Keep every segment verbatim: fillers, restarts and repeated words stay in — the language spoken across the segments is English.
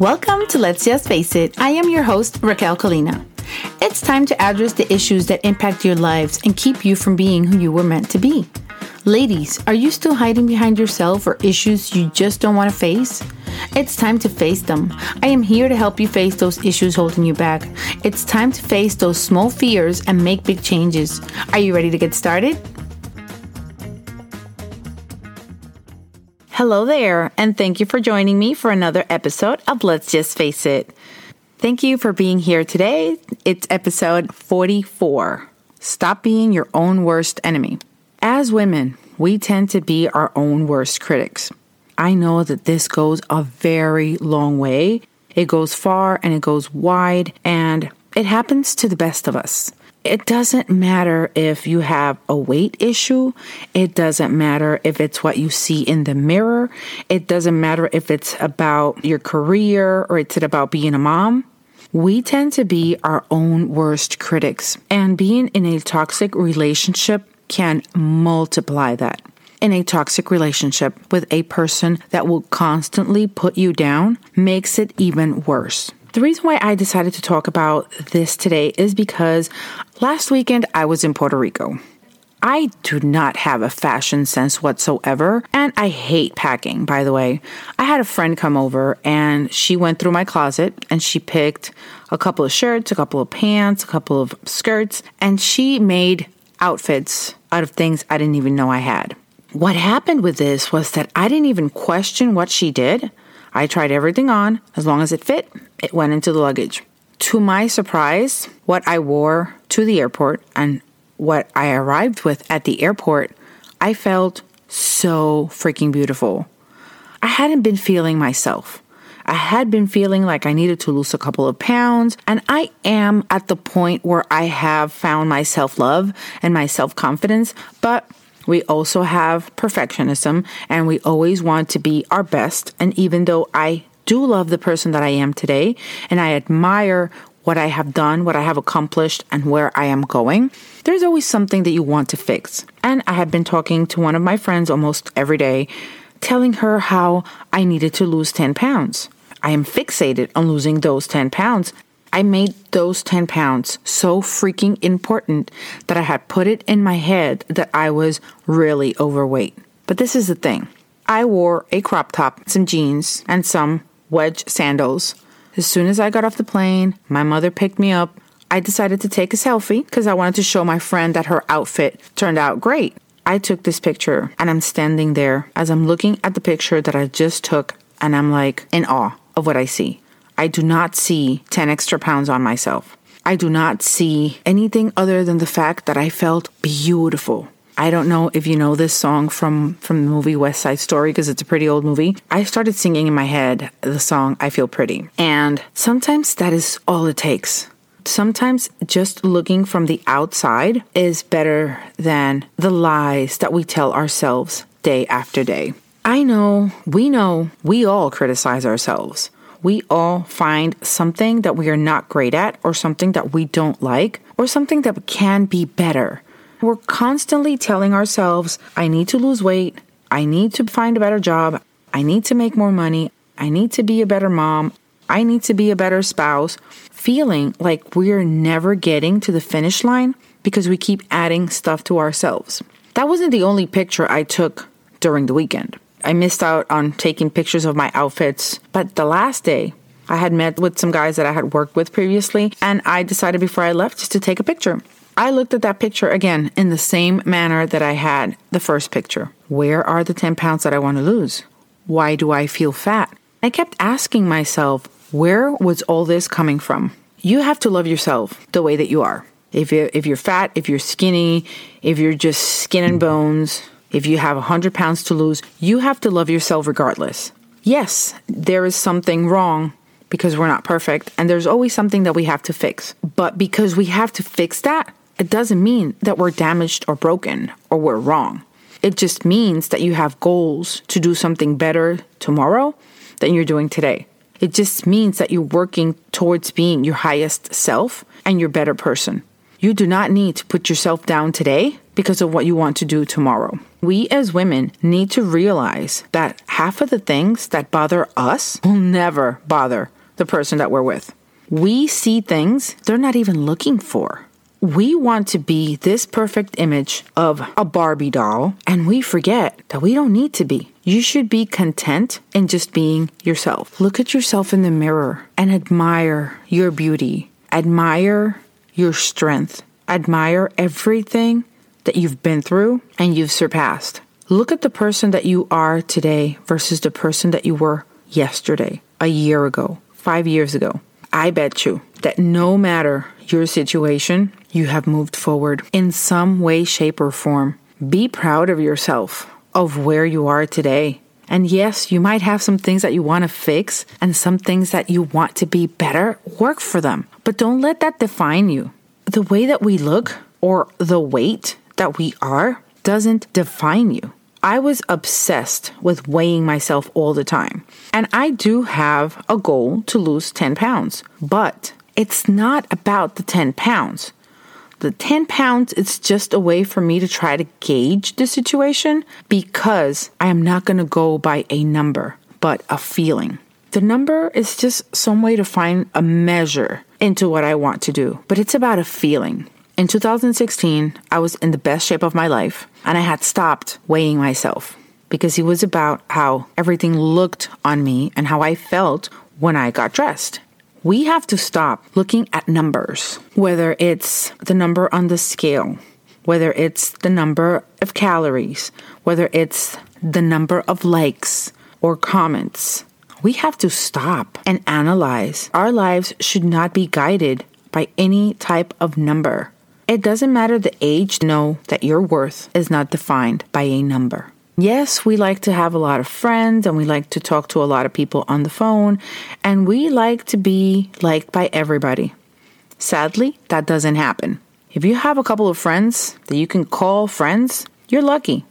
Welcome to Let's Just Face It. I am your host, Raquel Kalina. It's time to address the issues that impact your lives and keep you from being who you were meant to be. Ladies, are you still hiding behind yourself or issues you just don't want to face? It's time to face them. I am here to help you face those issues holding you back. It's time to face those small fears and make big changes. Are you ready to get started? Hello there, and thank you for joining me for another episode of Let's Just Face It. Thank you for being here today. It's episode forty-four. Stop being your own worst enemy. As women, we tend to be our own worst critics. I know that this goes a very long way. It goes far and it goes wide, and it happens to the best of us. It doesn't matter if you have a weight issue. It doesn't matter if it's what you see in the mirror. It doesn't matter if it's about your career or it's about being a mom. We tend to be our own worst critics, and being in a toxic relationship can multiply that. In a toxic relationship with a person that will constantly put you down makes it even worse. The reason why I decided to talk about this today is because last weekend I was in Puerto Rico. I do not have a fashion sense whatsoever, and I hate packing, by the way. I had a friend come over, and she went through my closet, and she picked a couple of shirts, a couple of pants, a couple of skirts, and she made outfits out of things I didn't even know I had. What happened with this was that I didn't even question what she did. I tried everything on. As long as it fit, it went into the luggage. To my surprise, what I wore to the airport and what I arrived with at the airport, I felt so freaking beautiful. I hadn't been feeling myself. I had been feeling like I needed to lose a couple of pounds, and I am at the point where I have found my self-love and my self-confidence, but we also have perfectionism, and we always want to be our best. And even though I do love the person that I am today, and I admire what I have done, what I have accomplished, and where I am going, there's always something that you want to fix. And I have been talking to one of my friends almost every day, telling her how I needed to lose ten pounds. I am fixated on losing those ten pounds. I made those ten pounds so freaking important that I had put it in my head that I was really overweight. But this is the thing. I wore a crop top, some jeans, and some wedge sandals. As soon as I got off the plane, my mother picked me up. I decided to take a selfie because I wanted to show my friend that her outfit turned out great. I took this picture, and I'm standing there as I'm looking at the picture that I just took, and I'm like in awe of what I see. I do not see ten extra pounds on myself. I do not see anything other than the fact that I felt beautiful. I don't know if you know this song from, from the movie West Side Story, because it's a pretty old movie. I started singing in my head the song, I Feel Pretty. And sometimes that is all it takes. Sometimes just looking from the outside is better than the lies that we tell ourselves day after day. I know, we know, we all criticize ourselves. We all find something that we are not great at, or something that we don't like, or something that can be better. We're constantly telling ourselves, I need to lose weight, I need to find a better job, I need to make more money, I need to be a better mom, I need to be a better spouse, feeling like we're never getting to the finish line because we keep adding stuff to ourselves. That wasn't the only picture I took during the weekend. I missed out on taking pictures of my outfits, but the last day I had met with some guys that I had worked with previously, and I decided before I left just to take a picture. I looked at that picture again in the same manner that I had the first picture. Where are the ten pounds that I want to lose? Why do I feel fat? I kept asking myself, where was all this coming from? You have to love yourself the way that you are. If you're, if you're fat, if you're skinny, if you're just skin and bones, if you have one hundred pounds to lose, you have to love yourself regardless. Yes, there is something wrong because we're not perfect, and there's always something that we have to fix. But because we have to fix that, it doesn't mean that we're damaged or broken or we're wrong. It just means that you have goals to do something better tomorrow than you're doing today. It just means that you're working towards being your highest self and your better person. You do not need to put yourself down today because of what you want to do tomorrow. We as women need to realize that half of the things that bother us will never bother the person that we're with. We see things they're not even looking for. We want to be this perfect image of a Barbie doll, and we forget that we don't need to be. You should be content in just being yourself. Look at yourself in the mirror and admire your beauty. Admire your strength. Admire everything that you've been through and you've surpassed. Look at the person that you are today versus the person that you were yesterday, a year ago, five years ago. I bet you that no matter your situation, you have moved forward in some way, shape, or form. Be proud of yourself, of where you are today. And yes, you might have some things that you want to fix and some things that you want to be better. Work for them, but don't let that define you. The way that we look or the weight that we are doesn't define you. I was obsessed with weighing myself all the time. And I do have a goal to lose ten pounds, but it's not about the ten pounds. The ten pounds is just a way for me to try to gauge the situation because I am not going to go by a number, but a feeling. The number is just some way to find a measure into what I want to do, but it's about a feeling. In two thousand sixteen, I was in the best shape of my life, and I had stopped weighing myself because it was about how everything looked on me and how I felt when I got dressed. We have to stop looking at numbers, whether it's the number on the scale, whether it's the number of calories, whether it's the number of likes or comments. We have to stop and analyze. Our lives should not be guided by any type of number. It doesn't matter the age. Know that your worth is not defined by a number. Yes, we like to have a lot of friends and we like to talk to a lot of people on the phone and we like to be liked by everybody. Sadly, that doesn't happen. If you have a couple of friends that you can call friends, you're lucky.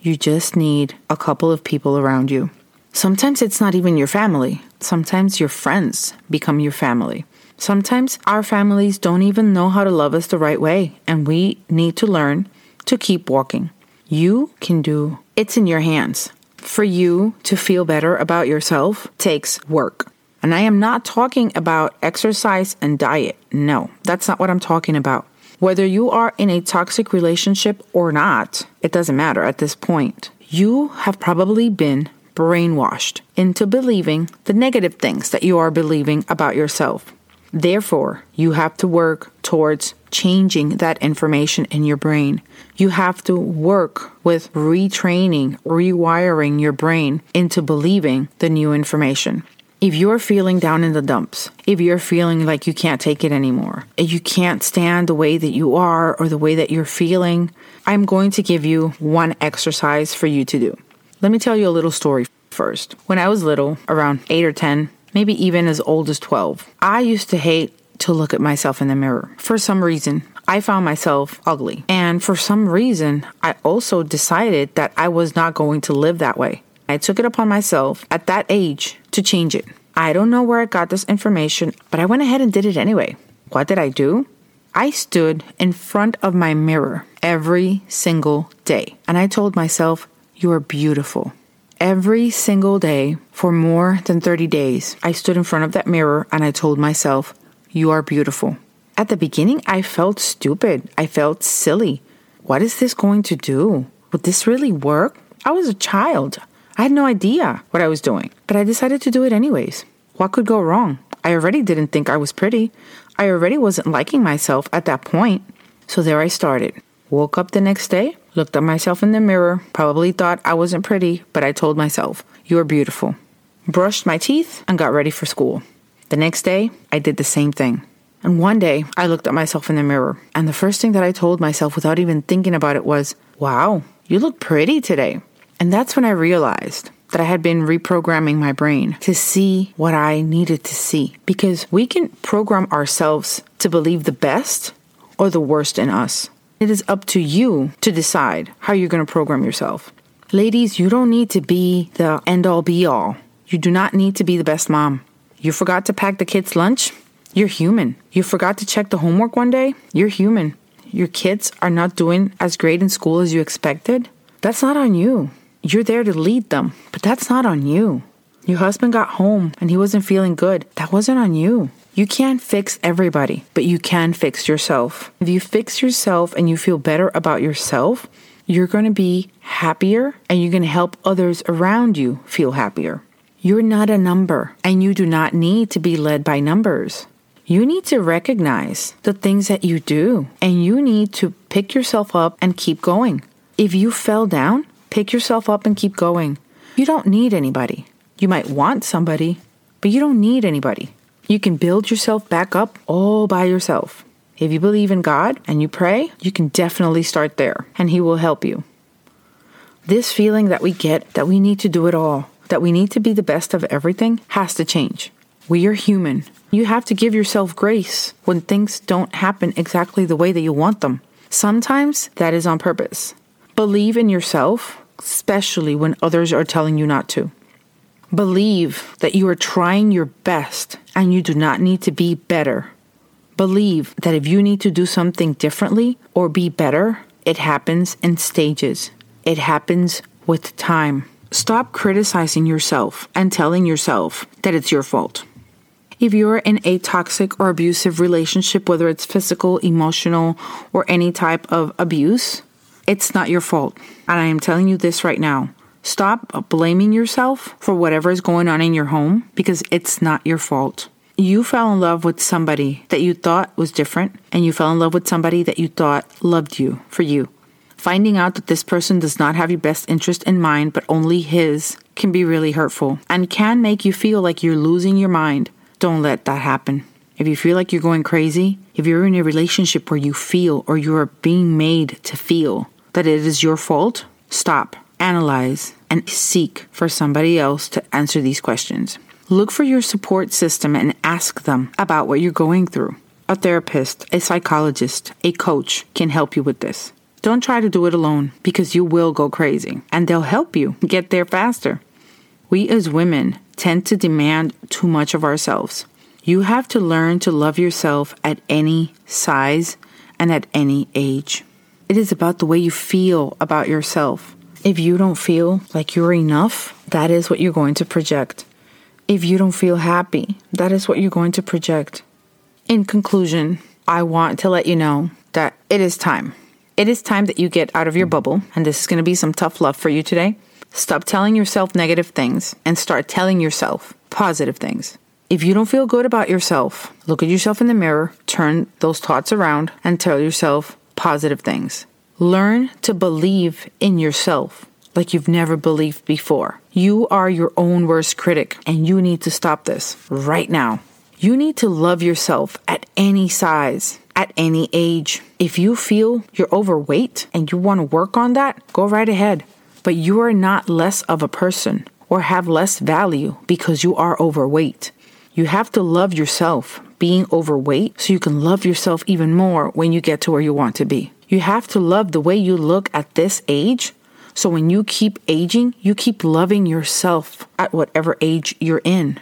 You just need a couple of people around you. Sometimes it's not even your family. Sometimes your friends become your family. Sometimes our families don't even know how to love us the right way and we need to learn to keep walking. You can do. It's in your hands. For you to feel better about yourself takes work. And I am not talking about exercise and diet. No, that's not what I'm talking about. Whether you are in a toxic relationship or not, it doesn't matter at this point. You have probably been brainwashed into believing the negative things that you are believing about yourself. Therefore, you have to work towards changing that information in your brain. You have to work with retraining, rewiring your brain into believing the new information. If you're feeling down in the dumps, if you're feeling like you can't take it anymore, if you can't stand the way that you are or the way that you're feeling, I'm going to give you one exercise for you to do. Let me tell you a little story first. When I was little, around eight or ten, maybe even as old as twelve. I used to hate to look at myself in the mirror. For some reason, I found myself ugly. And for some reason, I also decided that I was not going to live that way. I took it upon myself at that age to change it. I don't know where I got this information, but I went ahead and did it anyway. What did I do? I stood in front of my mirror every single day. And I told myself, "You are beautiful." Every single day for more than thirty days, I stood in front of that mirror and I told myself, "You are beautiful." At the beginning, I felt stupid. I felt silly. What is this going to do? Would this really work? I was a child. I had no idea what I was doing, but I decided to do it anyways. What could go wrong? I already didn't think I was pretty. I already wasn't liking myself at that point. So there I started. Woke up the next day, looked at myself in the mirror, probably thought I wasn't pretty, but I told myself, "You're beautiful." Brushed my teeth and got ready for school. The next day, I did the same thing. And one day, I looked at myself in the mirror, and the first thing that I told myself without even thinking about it was, "Wow, you look pretty today." And that's when I realized that I had been reprogramming my brain to see what I needed to see. Because we can program ourselves to believe the best or the worst in us. It is up to you to decide how you're going to program yourself. Ladies, you don't need to be the end all be all. You do not need to be the best mom. You forgot to pack the kids' lunch? You're human. You forgot to check the homework one day? You're human. Your kids are not doing as great in school as you expected? That's not on you. You're there to lead them, but that's not on you. Your husband got home and he wasn't feeling good. That wasn't on you. You can't fix everybody, but you can fix yourself. If you fix yourself and you feel better about yourself, you're going to be happier and you're going to help others around you feel happier. You're not a number and you do not need to be led by numbers. You need to recognize the things that you do and you need to pick yourself up and keep going. If you fell down, pick yourself up and keep going. You don't need anybody. You might want somebody, but you don't need anybody. You can build yourself back up all by yourself. If you believe in God and you pray, you can definitely start there and He will help you. This feeling that we get that we need to do it all, that we need to be the best of everything, has to change. We are human. You have to give yourself grace when things don't happen exactly the way that you want them. Sometimes that is on purpose. Believe in yourself, especially when others are telling you not to. Believe that you are trying your best and you do not need to be better. Believe that if you need to do something differently or be better, it happens in stages. It happens with time. Stop criticizing yourself and telling yourself that it's your fault. If you're in a toxic or abusive relationship, whether it's physical, emotional, or any type of abuse, it's not your fault. And I am telling you this right now. Stop blaming yourself for whatever is going on in your home because it's not your fault. You fell in love with somebody that you thought was different, and you fell in love with somebody that you thought loved you for you. Finding out that this person does not have your best interest in mind, but only his, can be really hurtful and can make you feel like you're losing your mind. Don't let that happen. If you feel like you're going crazy, if you're in a relationship where you feel or you are being made to feel that it is your fault, stop. Analyze and seek for somebody else to answer these questions. Look for your support system and ask them about what you're going through. A therapist, a psychologist, a coach can help you with this. Don't try to do it alone because you will go crazy and they'll help you get there faster. We as women tend to demand too much of ourselves. You have to learn to love yourself at any size and at any age. It is about the way you feel about yourself. If you don't feel like you're enough, that is what you're going to project. If you don't feel happy, that is what you're going to project. In conclusion, I want to let you know that it is time. It is time that you get out of your bubble, and this is going to be some tough love for you today. Stop telling yourself negative things and start telling yourself positive things. If you don't feel good about yourself, look at yourself in the mirror, turn those thoughts around, and tell yourself positive things. Learn to believe in yourself like you've never believed before. You are your own worst critic, and you need to stop this right now. You need to love yourself at any size, at any age. If you feel you're overweight and you want to work on that, go right ahead. But you are not less of a person or have less value because you are overweight. You have to love yourself being overweight so you can love yourself even more when you get to where you want to be. You have to love the way you look at this age. So when you keep aging, you keep loving yourself at whatever age you're in.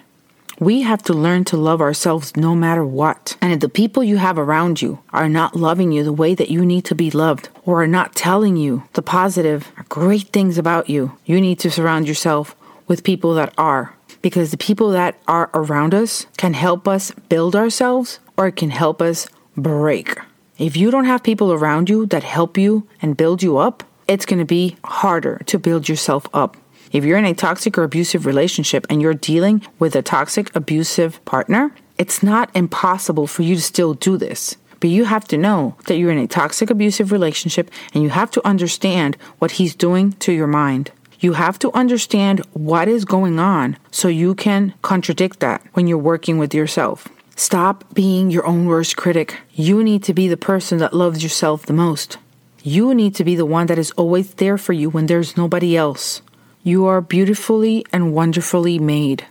We have to learn to love ourselves no matter what. And if the people you have around you are not loving you the way that you need to be loved, or are not telling you the positive, great things about you, you need to surround yourself with people that are. Because the people that are around us can help us build ourselves or can help us break. If you don't have people around you that help you and build you up, it's going to be harder to build yourself up. If you're in a toxic or abusive relationship and you're dealing with a toxic, abusive partner, it's not impossible for you to still do this. But you have to know that you're in a toxic, abusive relationship and you have to understand what he's doing to your mind. You have to understand what is going on so you can contradict that when you're working with yourself. Stop being your own worst critic. You need to be the person that loves yourself the most. You need to be the one that is always there for you when there's nobody else. You are beautifully and wonderfully made.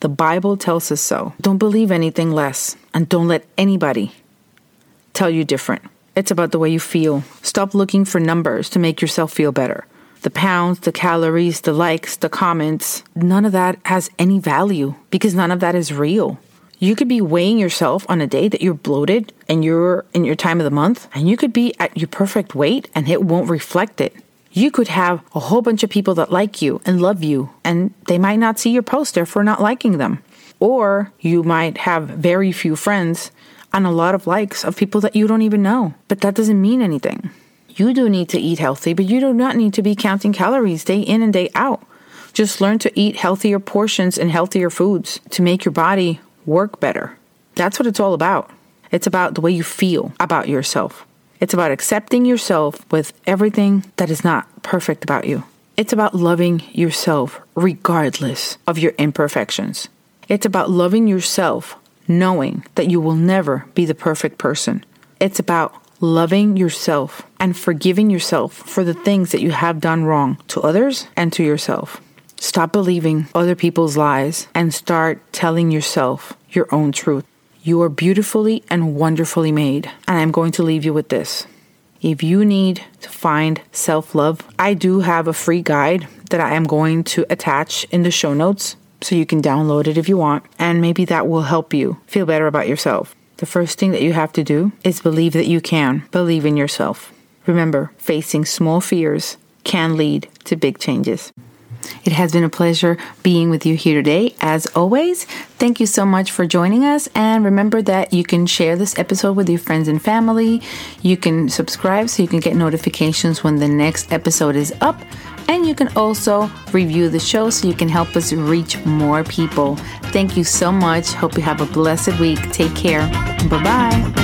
The Bible tells us so. Don't believe anything less, and don't let anybody tell you different. It's about the way you feel. Stop looking for numbers to make yourself feel better. The pounds, the calories, the likes, the comments, none of that has any value because none of that is real. You could be weighing yourself on a day that you're bloated and you're in your time of the month, and you could be at your perfect weight and it won't reflect it. You could have a whole bunch of people that like you and love you, and they might not see your post, therefore not liking them. Or you might have very few friends and a lot of likes of people that you don't even know. But that doesn't mean anything. You do need to eat healthy, but you do not need to be counting calories day in and day out. Just learn to eat healthier portions and healthier foods to make your body work better. That's what it's all about. It's about the way you feel about yourself. It's about accepting yourself with everything that is not perfect about you. It's about loving yourself regardless of your imperfections. It's about loving yourself knowing that you will never be the perfect person. It's about loving yourself and forgiving yourself for the things that you have done wrong to others and to yourself. Stop believing other people's lies and start telling yourself your own truth. You are beautifully and wonderfully made. And I'm going to leave you with this. If you need to find self-love, I do have a free guide that I am going to attach in the show notes so you can download it if you want. And maybe that will help you feel better about yourself. The first thing that you have to do is believe that you can. Believe in yourself. Remember, facing small fears can lead to big changes. It has been a pleasure being with you here today. As always, thank you so much for joining us. And remember that you can share this episode with your friends and family. You can subscribe so you can get notifications when the next episode is up. And you can also review the show so you can help us reach more people. Thank you so much. Hope you have a blessed week. Take care. Bye-bye.